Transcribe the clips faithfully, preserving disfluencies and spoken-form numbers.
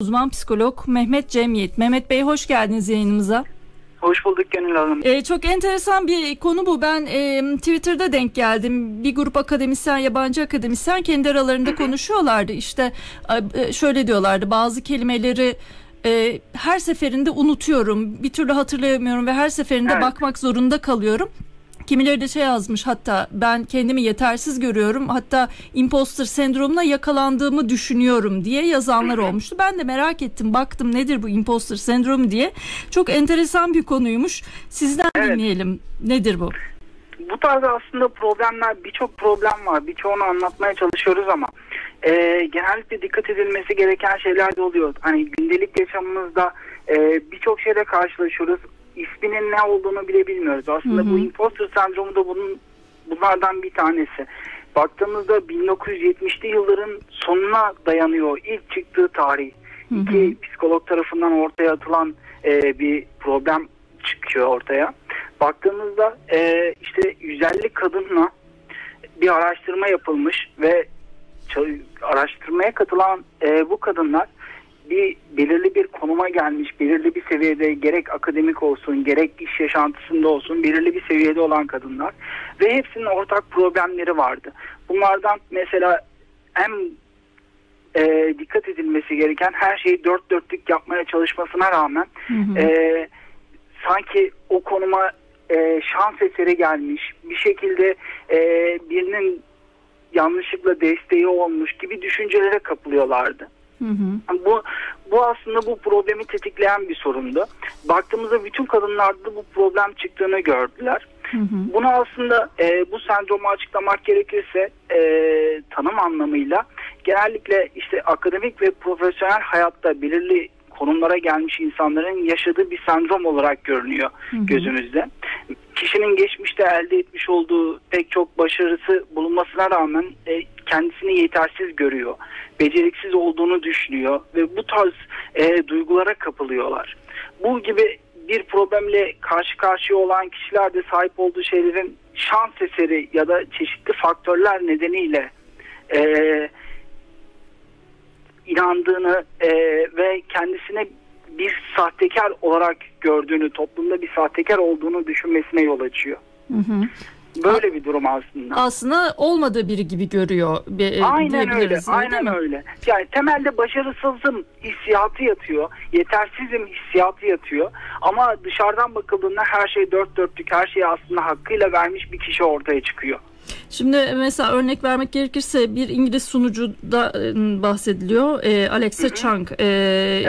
Uzman psikolog Mehmet Cem Yiğit. Mehmet Bey, hoş geldiniz yayınımıza. Hoş bulduk Gönül Hanım. Ee, çok enteresan bir konu bu. Ben e, Twitter'da denk geldim. Bir grup akademisyen, yabancı akademisyen kendi aralarında konuşuyorlardı. İşte e, şöyle diyorlardı: bazı kelimeleri e, her seferinde unutuyorum, bir türlü hatırlayamıyorum ve her seferinde evet. bakmak zorunda kalıyorum. Kimileri de şey yazmış, hatta ben kendimi yetersiz görüyorum, hatta imposter sendromuna yakalandığımı düşünüyorum diye yazanlar olmuştu. Ben de merak ettim, baktım nedir bu imposter sendromu diye. Çok enteresan bir konuymuş. Sizden evet. dinleyelim, nedir bu? Bu tarz aslında problemler, birçok problem var, birçoğunu anlatmaya çalışıyoruz ama e, genellikle dikkat edilmesi gereken şeyler de oluyor. Hani gündelik yaşamımızda e, birçok şeyle karşılaşıyoruz. İsminin ne olduğunu bile bilmiyoruz. Aslında hı hı. bu imposter sendromu da bunun, bunlardan bir tanesi. Baktığımızda bin dokuz yüz yetmişli yılların sonuna dayanıyor İlk çıktığı tarih. Hı hı. İki psikolog tarafından ortaya atılan e, bir problem çıkıyor ortaya. Baktığımızda e, işte yüz elli kadınla bir araştırma yapılmış ve araştırmaya katılan e, bu kadınlar bir belirli bir konuma gelmiş, belirli bir seviyede, gerek akademik olsun gerek iş yaşantısında olsun belirli bir seviyede olan kadınlar ve hepsinin ortak problemleri vardı. Bunlardan mesela en e, dikkat edilmesi gereken, her şeyi dört dörtlük yapmaya çalışmasına rağmen hı hı. E, sanki o konuma e, şans eseri gelmiş bir şekilde e, birinin yanlışlıkla desteği olmuş gibi düşüncelere kapılıyorlardı. Hı hı. Bu, bu aslında bu problemi tetikleyen bir sorundu. Baktığımızda bütün kadınlarda bu problem çıktığını gördüler. Hı hı. Bunu aslında e, bu sendromu açıklamak gerekirse e, tanım anlamıyla genellikle işte akademik ve profesyonel hayatta belirli konumlara gelmiş insanların yaşadığı bir sendrom olarak görünüyor hı hı. gözümüzde. Kişinin geçmişte elde etmiş olduğu pek çok başarısı bulunmasına rağmen e, kendisini yetersiz görüyor, beceriksiz olduğunu düşünüyor ve bu tarz e, duygulara kapılıyorlar. Bu gibi bir problemle karşı karşıya olan kişiler de sahip olduğu şeylerin şans eseri ya da çeşitli faktörler nedeniyle e, inandığını e, ve kendisine bir sahtekar olarak gördüğünü, toplumda bir sahtekar olduğunu düşünmesine yol açıyor. Hı hı. Böyle bir durum aslında. Aslında olmadığı biri gibi görüyor. Aynen öyle. Aynen öyle. Yani temelde başarısızım hissiyatı yatıyor. Yetersizim hissiyatı yatıyor. Ama dışarıdan bakıldığında her şey dört dörtlük, her şeyi aslında hakkıyla vermiş bir kişi ortaya çıkıyor. Şimdi mesela örnek vermek gerekirse bir İngiliz sunucuda bahsediliyor. E, Alexa hı hı. Chung e,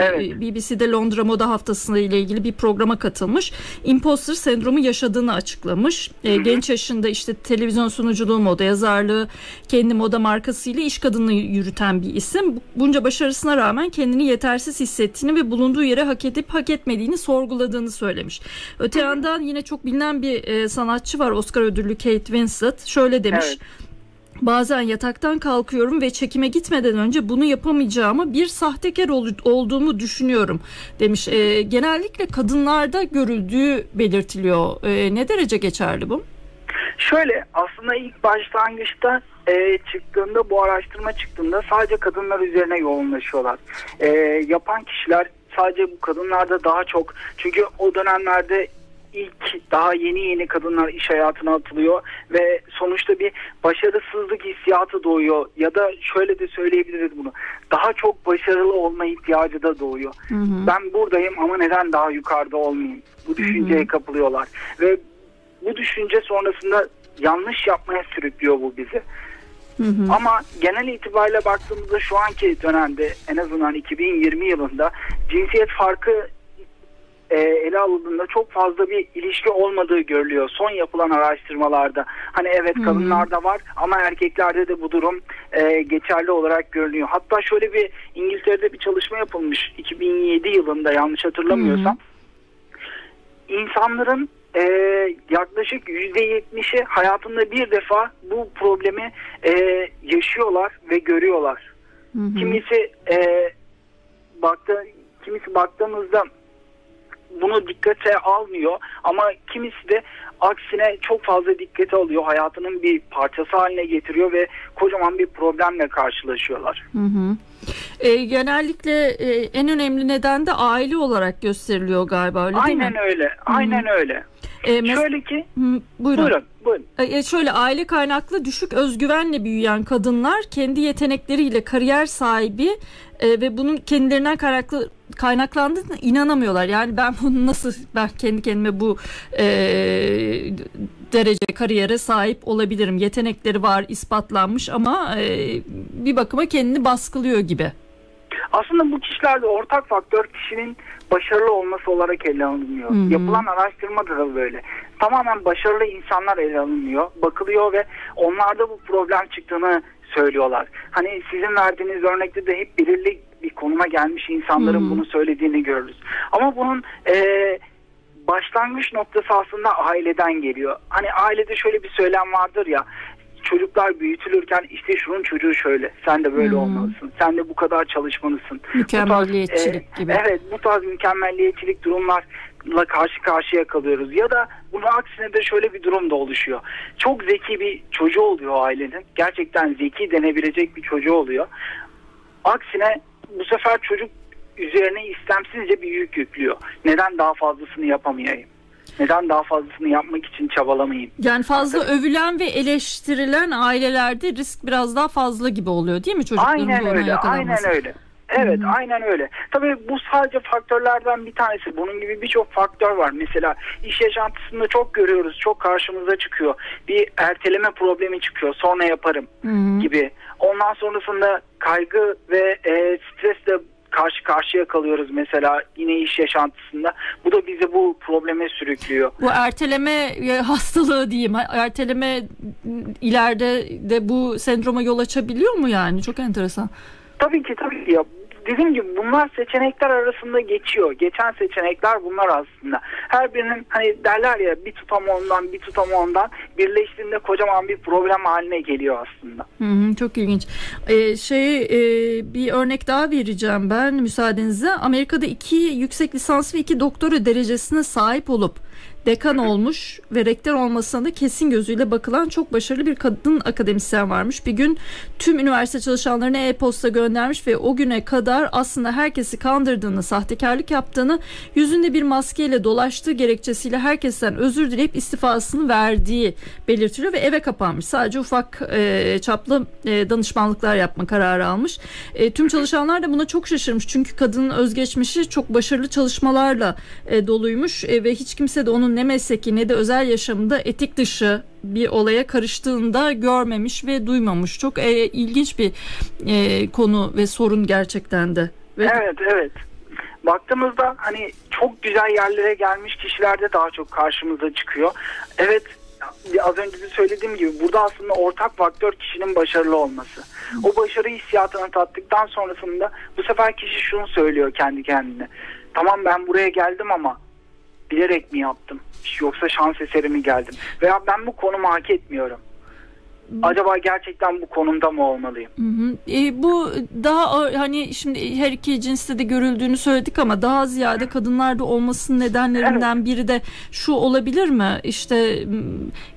evet. B B C'de Londra Moda Haftası ile ilgili bir programa katılmış. Imposter sendromu yaşadığını açıklamış. E, hı hı. Genç yaşında işte televizyon sunuculuğu, moda yazarlığı, kendi moda markasıyla iş kadını yürüten bir isim. Bunca başarısına rağmen kendini yetersiz hissettiğini ve bulunduğu yere hak edip hak etmediğini sorguladığını söylemiş. Öte hı hı. yandan yine çok bilinen bir e, sanatçı var, Oscar ödüllü Kate Winslet. Şöyle Öyle demiş. Evet. Bazen yataktan kalkıyorum ve çekime gitmeden önce bunu yapamayacağımı, bir sahtekar ol, olduğumu düşünüyorum demiş. E, genellikle kadınlarda görüldüğü belirtiliyor. E, ne derece geçerli bu? Şöyle, aslında ilk başlangıçta e, çıktığında, bu araştırma çıktığında sadece kadınlar üzerine yoğunlaşıyorlar. E, yapan kişiler sadece bu kadınlarda daha çok, çünkü o dönemlerde İlk daha yeni yeni kadınlar iş hayatına atılıyor ve sonuçta bir başarısızlık hissiyatı doğuyor ya da şöyle de söyleyebiliriz bunu, daha çok başarılı olma ihtiyacı da doğuyor. Hı hı. Ben buradayım ama neden daha yukarıda olmayayım? Bu düşünceye hı hı. kapılıyorlar ve bu düşünce sonrasında yanlış yapmaya sürüklüyor bu bizi. Hı hı. Ama genel itibariyle baktığımızda şu anki dönemde, en azından iki bin yirmi yılında cinsiyet farkı ele alındığında çok fazla bir ilişki olmadığı görülüyor son yapılan araştırmalarda. Hani evet, kadınlarda var ama erkeklerde de bu durum e, geçerli olarak görünüyor. Hatta şöyle bir İngiltere'de bir çalışma yapılmış iki bin yedi yılında, yanlış hatırlamıyorsam. Hı. İnsanların e, yaklaşık yüzde yetmişi hayatında bir defa bu problemi e, yaşıyorlar ve görüyorlar. Hı hı. Kimisi e, baktı, kimisi baktığımızda bunu dikkate almıyor ama kimisi de aksine çok fazla dikkate alıyor. Hayatının bir parçası haline getiriyor ve kocaman bir problemle karşılaşıyorlar. Hı hı. e, genellikle e, en önemli neden de aile olarak gösteriliyor galiba, öyle aynen değil mi? Öyle, aynen hmm. öyle. E, mes- şöyle ki, hmm, buyurun. buyurun. E şöyle, aile kaynaklı düşük özgüvenle büyüyen kadınlar kendi yetenekleriyle kariyer sahibi e, ve bunun kendilerinden kaynaklı, kaynaklandığına inanamıyorlar. Yani ben bunu nasıl, ben kendi kendime bu e, derece kariyere sahip olabilirim? Yetenekleri var, ispatlanmış ama e, bir bakıma kendini baskılıyor gibi. Aslında bu kişilerde ortak faktör kişinin başarılı olması olarak ele alınmıyor. Hmm. Yapılan araştırmada da böyle. Tamamen başarılı insanlar ele alınmıyor. Bakılıyor ve onlarda bu problem çıktığını söylüyorlar. Hani sizin verdiğiniz örnekte de hep belirli bir konuma gelmiş insanların hmm. bunu söylediğini görürüz. Ama bunun ee, başlangıç noktası aslında aileden geliyor. Hani ailede şöyle bir söylem vardır ya. Çocuklar büyütülürken işte şunun çocuğu şöyle, sen de böyle hmm. olmalısın, sen de bu kadar çalışmalısın. Mükemmelliyetçilik bu tarz, e, gibi. Evet, bu tarz mükemmelliyetçilik durumlarla karşı karşıya kalıyoruz. Ya da bunun aksine de şöyle bir durum da oluşuyor. Çok zeki bir çocuğu oluyor ailenin. Gerçekten zeki denebilecek bir çocuğu oluyor. Aksine bu sefer çocuk üzerine istemsizce bir yük yüklüyor. Neden daha fazlasını yapamayayım? Neden daha fazlasını yapmak için çabalamayayım? Yani fazla Hatta... övülen ve eleştirilen ailelerde risk biraz daha fazla gibi oluyor değil mi çocukların? Aynen öyle, aynen öyle. Evet, hmm. aynen öyle. Tabii bu sadece faktörlerden bir tanesi. Bunun gibi birçok faktör var. Mesela iş yaşantısında çok görüyoruz, çok karşımıza çıkıyor. Bir erteleme problemi çıkıyor, sonra yaparım hmm. gibi. Ondan sonrasında kaygı ve e, stresle karşı karşıya kalıyoruz mesela yine iş yaşantısında. Bu da bizi bu probleme sürüklüyor. Bu erteleme hastalığı diyeyim. Erteleme ileride de bu sendroma yol açabiliyor mu yani? Çok enteresan. Tabii ki tabii ki. Dediğim gibi bunlar seçenekler arasında geçiyor. Geçen seçenekler bunlar aslında. Her birinin hani derler ya bir tutam ondan bir tutam ondan birleştiğinde kocaman bir problem haline geliyor aslında. Hı hı, çok ilginç. Ee, şey e, bir örnek daha vereceğim ben müsaadenizle. Amerika'da iki yüksek lisans ve iki doktora derecesine sahip olup dekan olmuş ve rektör olmasına da kesin gözüyle bakılan çok başarılı bir kadın akademisyen varmış. Bir gün tüm üniversite çalışanlarına e-posta göndermiş ve o güne kadar aslında herkesi kandırdığını, sahtekarlık yaptığını, yüzünde bir maskeyle dolaştığı gerekçesiyle herkesten özür dileyip istifasını verdiği belirtiliyor ve eve kapanmış. Sadece ufak e, çaplı e, danışmanlıklar yapma kararı almış. E, tüm çalışanlar da buna çok şaşırmış çünkü kadının özgeçmişi çok başarılı çalışmalarla e, doluymuş e, ve hiç kimse de onun ne mesleki ne de özel yaşamında etik dışı bir olaya karıştığında görmemiş ve duymamış. Çok e, ilginç bir e, konu ve sorun gerçekten de. Ve... Evet evet. Baktığımızda hani çok güzel yerlere gelmiş kişilerde daha çok karşımıza çıkıyor. Evet, az önce de söylediğim gibi burada aslında ortak faktör kişinin başarılı olması. O başarı hissiyatını tattıktan sonrasında bu sefer kişi şunu söylüyor kendi kendine. Tamam, ben buraya geldim ama bilerek mi yaptım? Yoksa şans eseri mi geldim? Veya ben bu konumu hak etmiyorum. Acaba gerçekten bu konumda mı olmalıyım? Hı hı. E, bu daha hani şimdi her iki cinste de görüldüğünü söyledik ama daha ziyade hı. kadınlarda olmasının nedenlerinden evet. biri de şu olabilir mi? İşte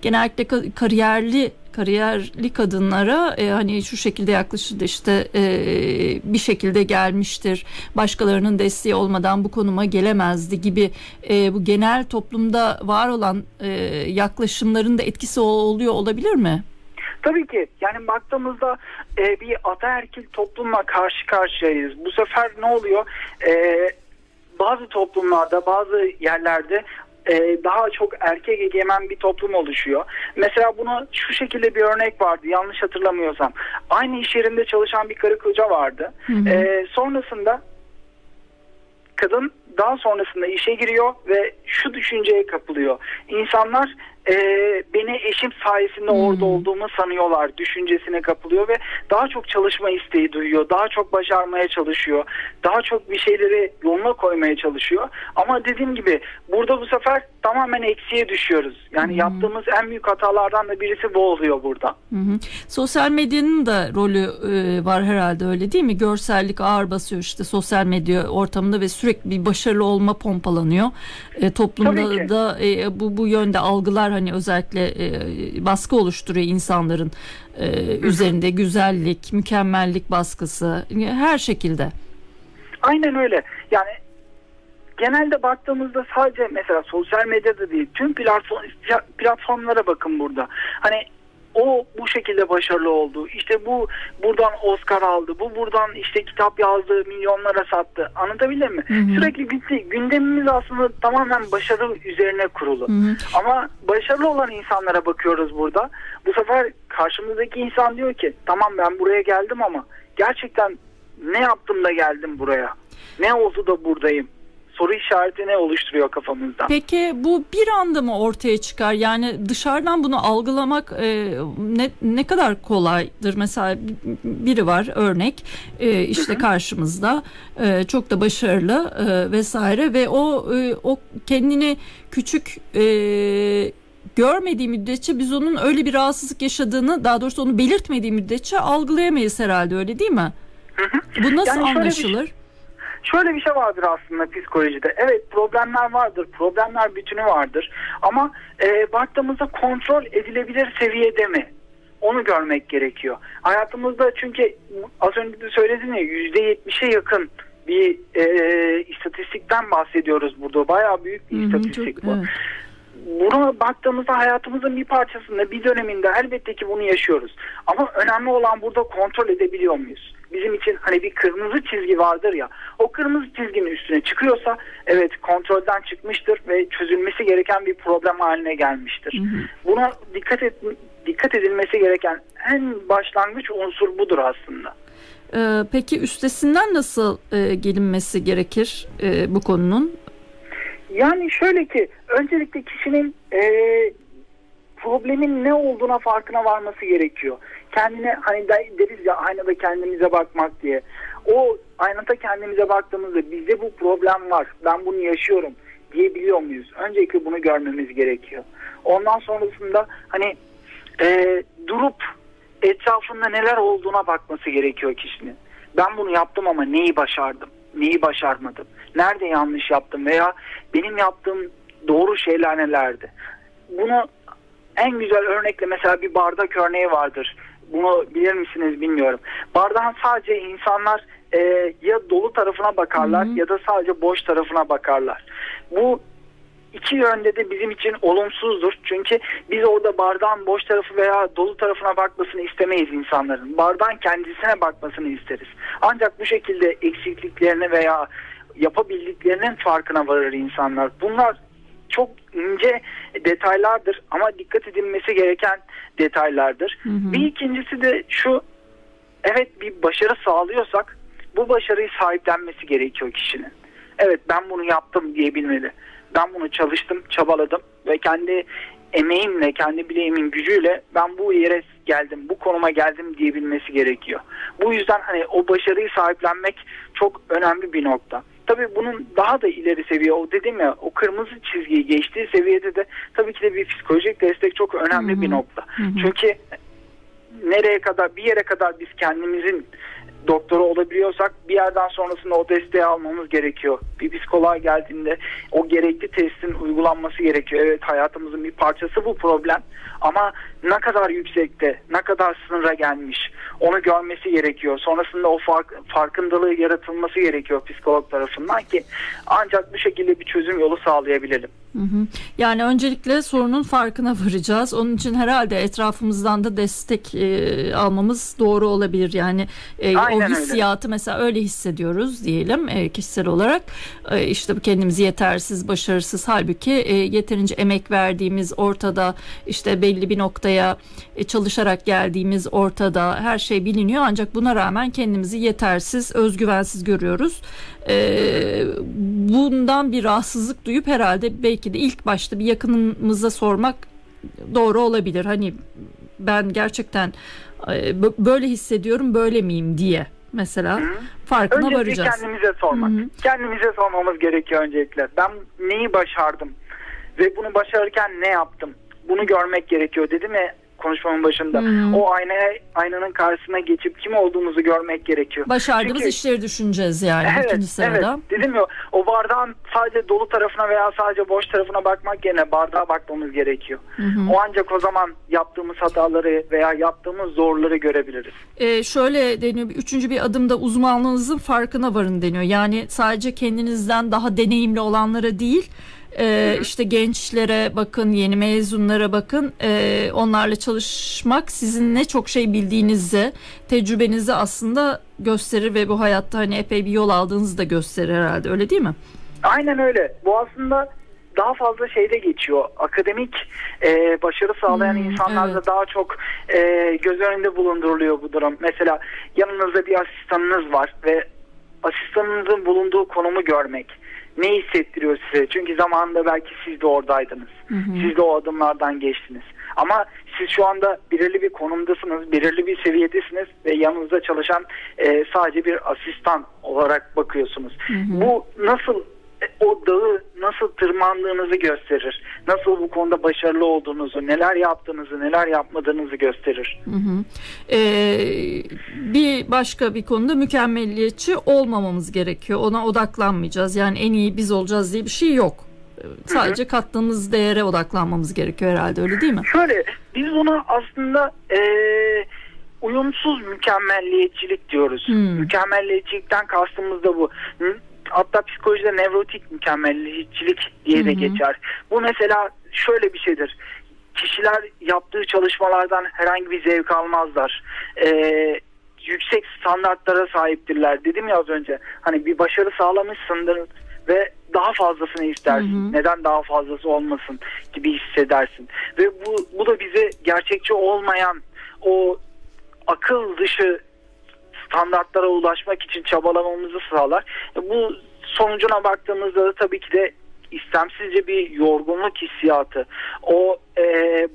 genellikle kariyerli kariyerli kadınlara e, hani şu şekilde yaklaşıldı işte e, bir şekilde gelmiştir, başkalarının desteği olmadan bu konuma gelemezdi gibi e, bu genel toplumda var olan e, yaklaşımların da etkisi oluyor olabilir mi? Tabii ki. Yani baktığımızda e, bir ataerkil toplumla karşı karşıyayız. Bu sefer ne oluyor? E, bazı toplumlarda, bazı yerlerde e, daha çok erkek egemen bir toplum oluşuyor. Mesela bunu şu şekilde bir örnek vardı. Yanlış hatırlamıyorsam. Aynı iş yerinde çalışan bir karı koca vardı. Hı hı. E, sonrasında kadın daha sonrasında işe giriyor ve şu düşünceye kapılıyor. İnsanlar e, beni eşim sayesinde hmm. orada olduğumu sanıyorlar düşüncesine kapılıyor ve daha çok çalışma isteği duyuyor. Daha çok başarmaya çalışıyor. Daha çok bir şeyleri yoluna koymaya çalışıyor. Ama dediğim gibi burada bu sefer tamamen eksiye düşüyoruz. Yani hmm. yaptığımız en büyük hatalardan da birisi bu oluyor burada. Hı hı. Sosyal medyanın da rolü e, var herhalde, öyle değil mi? Görsellik ağır basıyor işte sosyal medya ortamında ve sürekli bir başarılı olma pompalanıyor. E, toplumda da e, bu, bu yönde algılar kadar hani özellikle e, baskı oluşturuyor insanların e, üzerinde, güzellik, mükemmellik baskısı her şekilde. Aynen öyle. Yani genelde baktığımızda sadece mesela sosyal medyada değil, tüm platform, platformlara bakın burada. Hani o bu şekilde başarılı oldu. İşte bu buradan Oscar aldı. Bu buradan işte kitap yazdı, milyonlara sattı. Anlatabildim mi? Hı hı. Sürekli gitti. Gündemimiz aslında tamamen başarı üzerine kurulu. Hı hı. Ama başarılı olan insanlara bakıyoruz burada. Bu sefer karşımızdaki insan diyor ki tamam ben buraya geldim ama gerçekten ne yaptım da geldim buraya? Ne oldu da buradayım? Soru işareti ne oluşturuyor kafamızda? Peki bu bir anda mı ortaya çıkar? Yani dışarıdan bunu algılamak e, ne, ne kadar kolaydır? Mesela biri var örnek e, işte karşımızda e, çok da başarılı e, vesaire ve o e, o kendini küçük e, görmediği müddetçe biz onun öyle bir rahatsızlık yaşadığını, daha doğrusu onu belirtmediği müddetçe algılayamayız herhalde, öyle değil mi? Hı hı. Bu nasıl yani anlaşılır? Şöyle bir şey vardır aslında psikolojide. Evet, problemler vardır. Problemler bütünü vardır. Ama e, baktığımızda kontrol edilebilir seviyede mi? Onu görmek gerekiyor. Hayatımızda çünkü az önce de söyledim ya, yüzde yetmişe yakın bir e, istatistikten bahsediyoruz burada. Bayağı büyük bir Hı-hı, istatistik çok, bu. Evet. Buna baktığımızda hayatımızın bir parçasında, bir döneminde elbette ki bunu yaşıyoruz. Ama önemli olan burada kontrol edebiliyor muyuz? Bizim için hani bir kırmızı çizgi vardır ya, o kırmızı çizginin üstüne çıkıyorsa evet kontrolden çıkmıştır ve çözülmesi gereken bir problem haline gelmiştir. Hı hı. Buna dikkat et, dikkat edilmesi gereken en başlangıç unsur budur aslında. Ee, peki üstesinden nasıl e, gelinmesi gerekir e, bu konunun? Yani şöyle ki öncelikle kişinin e, problemin ne olduğuna farkına varması gerekiyor. Kendine hani deriz ya aynada kendimize bakmak diye. O aynada kendimize baktığımızda bizde bu problem var, ben bunu yaşıyorum diyebiliyor muyuz? Öncelikle bunu görmemiz gerekiyor. Ondan sonrasında hani e, durup etrafında neler olduğuna bakması gerekiyor kişinin. Ben bunu yaptım ama neyi başardım? Neyi başarmadım? Nerede yanlış yaptım? Veya benim yaptığım doğru şeyler nelerdi? Bunu en güzel örnekle mesela bir bardak örneği vardır. Bunu bilir misiniz bilmiyorum. Bardağın sadece insanlar e, ya dolu tarafına bakarlar, hı-hı, ya da sadece boş tarafına bakarlar. Bu iki yönde de bizim için olumsuzdur. Çünkü biz orada bardağın boş tarafı veya dolu tarafına bakmasını istemeyiz insanların. Bardağın kendisine bakmasını isteriz. Ancak bu şekilde eksikliklerini veya yapabildiklerinin farkına varır insanlar. Bunlar çok ince detaylardır ama dikkat edilmesi gereken detaylardır. Hı hı. Bir ikincisi de şu, evet bir başarı sağlıyorsak bu başarıyı sahiplenmesi gerekiyor kişinin. Evet ben bunu yaptım diyebilmeli. Ben bunu çalıştım, çabaladım ve kendi emeğimle, kendi bileğimin gücüyle ben bu yere geldim, bu konuma geldim diyebilmesi gerekiyor. Bu yüzden hani o başarıyı sahiplenmek çok önemli bir nokta. Tabii bunun daha da ileri seviye, o dedim ya, o kırmızı çizgiyi geçtiği seviyede de tabii ki de bir psikolojik destek çok önemli, hı-hı, bir nokta. Hı-hı. Çünkü nereye kadar, bir yere kadar biz kendimizin doktoru olabiliyorsak bir yerden sonrasında o desteği almamız gerekiyor. Bir psikoloğa geldiğinde o gerekli testin uygulanması gerekiyor. Evet hayatımızın bir parçası bu problem ama ne kadar yüksekte, ne kadar sınıra gelmiş onu görmesi gerekiyor. Sonrasında o fark, farkındalığı yaratılması gerekiyor psikolog tarafından ki ancak bu şekilde bir çözüm yolu sağlayabilelim. Hı hı. Yani öncelikle sorunun farkına varacağız. Onun için herhalde etrafımızdan da destek e, almamız doğru olabilir. Yani e, o hissiyatı öyle, mesela öyle hissediyoruz diyelim e, kişisel olarak. E, işte kendimizi yetersiz, başarısız. Halbuki e, yeterince emek verdiğimiz ortada, işte belli bir noktaya e, çalışarak geldiğimiz ortada, her şey biliniyor. Ancak buna rağmen kendimizi yetersiz, özgüvensiz görüyoruz. E, bundan bir rahatsızlık duyup herhalde belki ki de ilk başta bir yakınımıza sormak doğru olabilir. Hani ben gerçekten böyle hissediyorum, böyle miyim diye mesela, hı-hı, farkına öncelikle varacağız. Öncelikle kendimize sormak. Hı-hı. Kendimize sormamız gerekiyor öncelikle. Ben neyi başardım ve bunu başarırken ne yaptım? Bunu görmek gerekiyor. Dedim ya konuşmamın başında. Hmm. O aynaya, aynanın karşısına geçip kim olduğumuzu görmek gerekiyor. Başardığımız Çünkü, işleri düşüneceğiz yani. Evet, evet. Dedim ya, o bardağın sadece dolu tarafına veya sadece boş tarafına bakmak yerine bardağa bakmamız gerekiyor. Hmm. O ancak o zaman yaptığımız hataları veya yaptığımız zorları görebiliriz. Ee, şöyle deniyor, üçüncü bir adımda uzmanlığınızın farkına varın deniyor. Yani sadece kendinizden daha deneyimli olanlara değil, Ee, işte gençlere bakın, yeni mezunlara bakın, ee, onlarla çalışmak sizin ne çok şey bildiğinizi, tecrübenizi aslında gösterir ve bu hayatta hani epey bir yol aldığınızı da gösterir herhalde, öyle değil mi? Aynen öyle. Bu aslında daha fazla şeyde geçiyor. Akademik e, başarı sağlayan hmm, insanlarda evet. daha çok e, göz önünde bulunduruluyor bu durum. Mesela yanınızda bir asistanınız var ve asistanınızın bulunduğu konumu görmek ne hissettiriyor size? Çünkü zamanında belki siz de oradaydınız. Hı hı. Siz de o adımlardan geçtiniz. Ama siz şu anda belirli bir konumdasınız, belirli bir seviyedesiniz ve yanınızda çalışan e, sadece bir asistan olarak bakıyorsunuz. Hı hı. Bu nasıl, o dağı nasıl tırmandığınızı gösterir. Nasıl bu konuda başarılı olduğunuzu, neler yaptığınızı, neler yapmadığınızı gösterir. Hı hı. Ee, bir başka bir konuda mükemmeliyetçi olmamamız gerekiyor. Ona odaklanmayacağız. Yani en iyi biz olacağız diye bir şey yok. Sadece hı hı. kattığımız değere odaklanmamız gerekiyor herhalde, öyle değil mi? Şöyle, biz ona aslında ee, uyumsuz mükemmelliyetçilik diyoruz. Hı. Mükemmelliyetçilikten kastımız da bu. Hı? Hatta psikolojide nevrotik mükemmelliyetçilik diye de geçer. Bu mesela şöyle bir şeydir. Kişiler yaptığı çalışmalardan herhangi bir zevk almazlar. Ee, yüksek standartlara sahiptirler. Dedim ya az önce, hani bir başarı sağlamışsındır ve daha fazlasını istersin. Hı hı. Neden daha fazlası olmasın gibi hissedersin. Ve bu, bu da bize gerçekçi olmayan, o akıl dışı standartlara ulaşmak için çabalamamızı sağlar. Bu sonucuna baktığımızda da tabii ki de istemsizce bir yorgunluk hissiyatı, o e,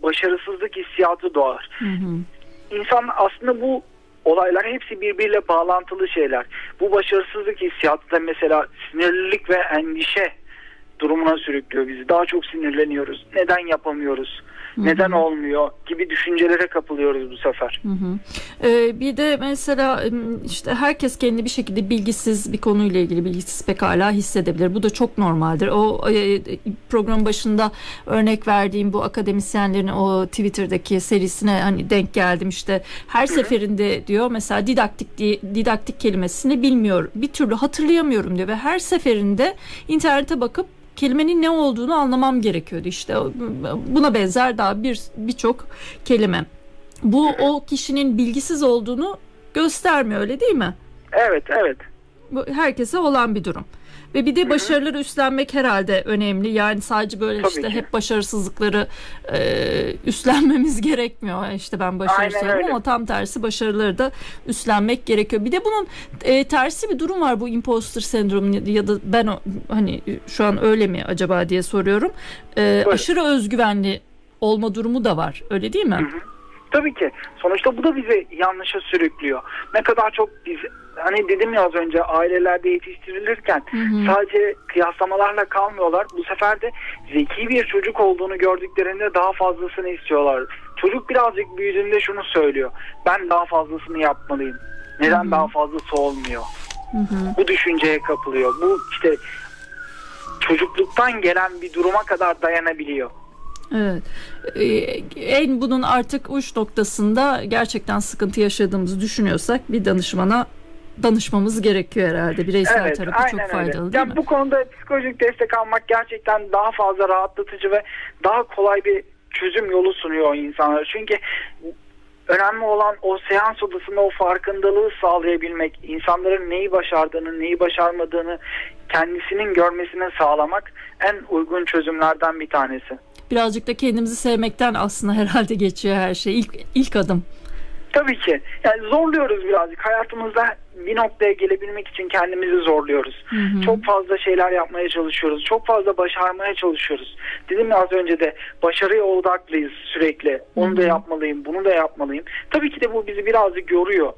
başarısızlık hissiyatı doğar. Hı hı. İnsan aslında, bu olaylar hepsi birbiriyle bağlantılı şeyler. Bu başarısızlık hissiyatı da mesela sinirlilik ve endişe durumuna sürüklüyor bizi. Daha çok sinirleniyoruz. Neden yapamıyoruz? Hı-hı. Neden olmuyor gibi düşüncelere kapılıyoruz bu sefer. Hı hı. Ee, bir de mesela işte herkes kendini bir şekilde bilgisiz, bir konuyla ilgili bilgisiz pekala hissedebilir. Bu da çok normaldir. O e, program başında örnek verdiğim bu akademisyenlerin o Twitter'daki serisine hani denk geldim işte. Her Hı-hı. seferinde diyor mesela didaktik didaktik kelimesini bilmiyor. Bir türlü hatırlayamıyorum diyor ve her seferinde internete bakıp kelimenin ne olduğunu anlamam gerekiyordu işte. Buna benzer daha bir birçok kelime. Bu o kişinin bilgisiz olduğunu göstermiyor, öyle değil mi? Evet, evet. Bu herkese olan bir durum. Ve bir de başarıları üstlenmek herhalde önemli. Yani sadece böyle Tabii işte ki. hep başarısızlıkları e, üstlenmemiz gerekmiyor. İşte ben başarısızım ama tam tersi başarıları da üstlenmek gerekiyor. Bir de bunun e, tersi bir durum var, bu imposter sendromu ya da ben hani şu an öyle mi acaba diye soruyorum. E, aşırı özgüvenli olma durumu da var, öyle değil mi? Hı hı. Tabii ki. Sonuçta bu da bizi yanlışa sürüklüyor. Ne kadar çok biz, hani dedim ya az önce, ailelerde yetiştirilirken hı hı. sadece kıyaslamalarla kalmıyorlar. Bu sefer de zeki bir çocuk olduğunu gördüklerinde daha fazlasını istiyorlar. Çocuk birazcık büyüdüğünde şunu söylüyor: ben daha fazlasını yapmalıyım. Neden hı hı. daha fazlası olmuyor? Hı hı. Bu düşünceye kapılıyor. Bu işte çocukluktan gelen bir duruma kadar dayanabiliyor. Evet. Ee, en bunun artık uç noktasında gerçekten sıkıntı yaşadığımızı düşünüyorsak bir danışmana danışmamız gerekiyor herhalde. Bireysel evet, terapi çok faydalı öyle. Değil yani mi? Bu konuda psikolojik destek almak gerçekten daha fazla rahatlatıcı ve daha kolay bir çözüm yolu sunuyor insanlara. Çünkü önemli olan o seans odasında o farkındalığı sağlayabilmek, insanların neyi başardığını, neyi başarmadığını kendisinin görmesini sağlamak en uygun çözümlerden bir tanesi. Birazcık da kendimizi sevmekten aslında herhalde geçiyor her şey. İlk, ilk adım. Tabii ki. Yani zorluyoruz birazcık. Hayatımızda bir noktaya gelebilmek için kendimizi zorluyoruz. Hı hı. Çok fazla şeyler yapmaya çalışıyoruz. Çok fazla başarmaya çalışıyoruz. Dedim ya az önce de, başarıya odaklıyız sürekli. Onu hı hı. da yapmalıyım, bunu da yapmalıyım. Tabii ki de bu bizi birazcık yoruyor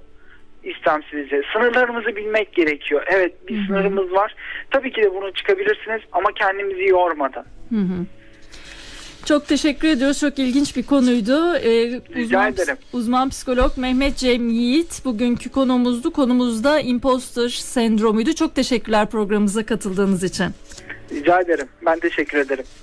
istemsizce. Sınırlarımızı bilmek gerekiyor. Evet, bir hı hı. sınırımız var. Tabii ki de bunu çıkabilirsiniz ama kendimizi yormadan. Hı hı. Çok teşekkür ediyoruz. Çok ilginç bir konuydu. Ee, uzman, uzman psikolog Mehmet Cem Yiğit bugünkü konuğumuzdu. Konumuzda imposter sendromuydu. Çok teşekkürler programımıza katıldığınız için. Rica ederim. Ben teşekkür ederim.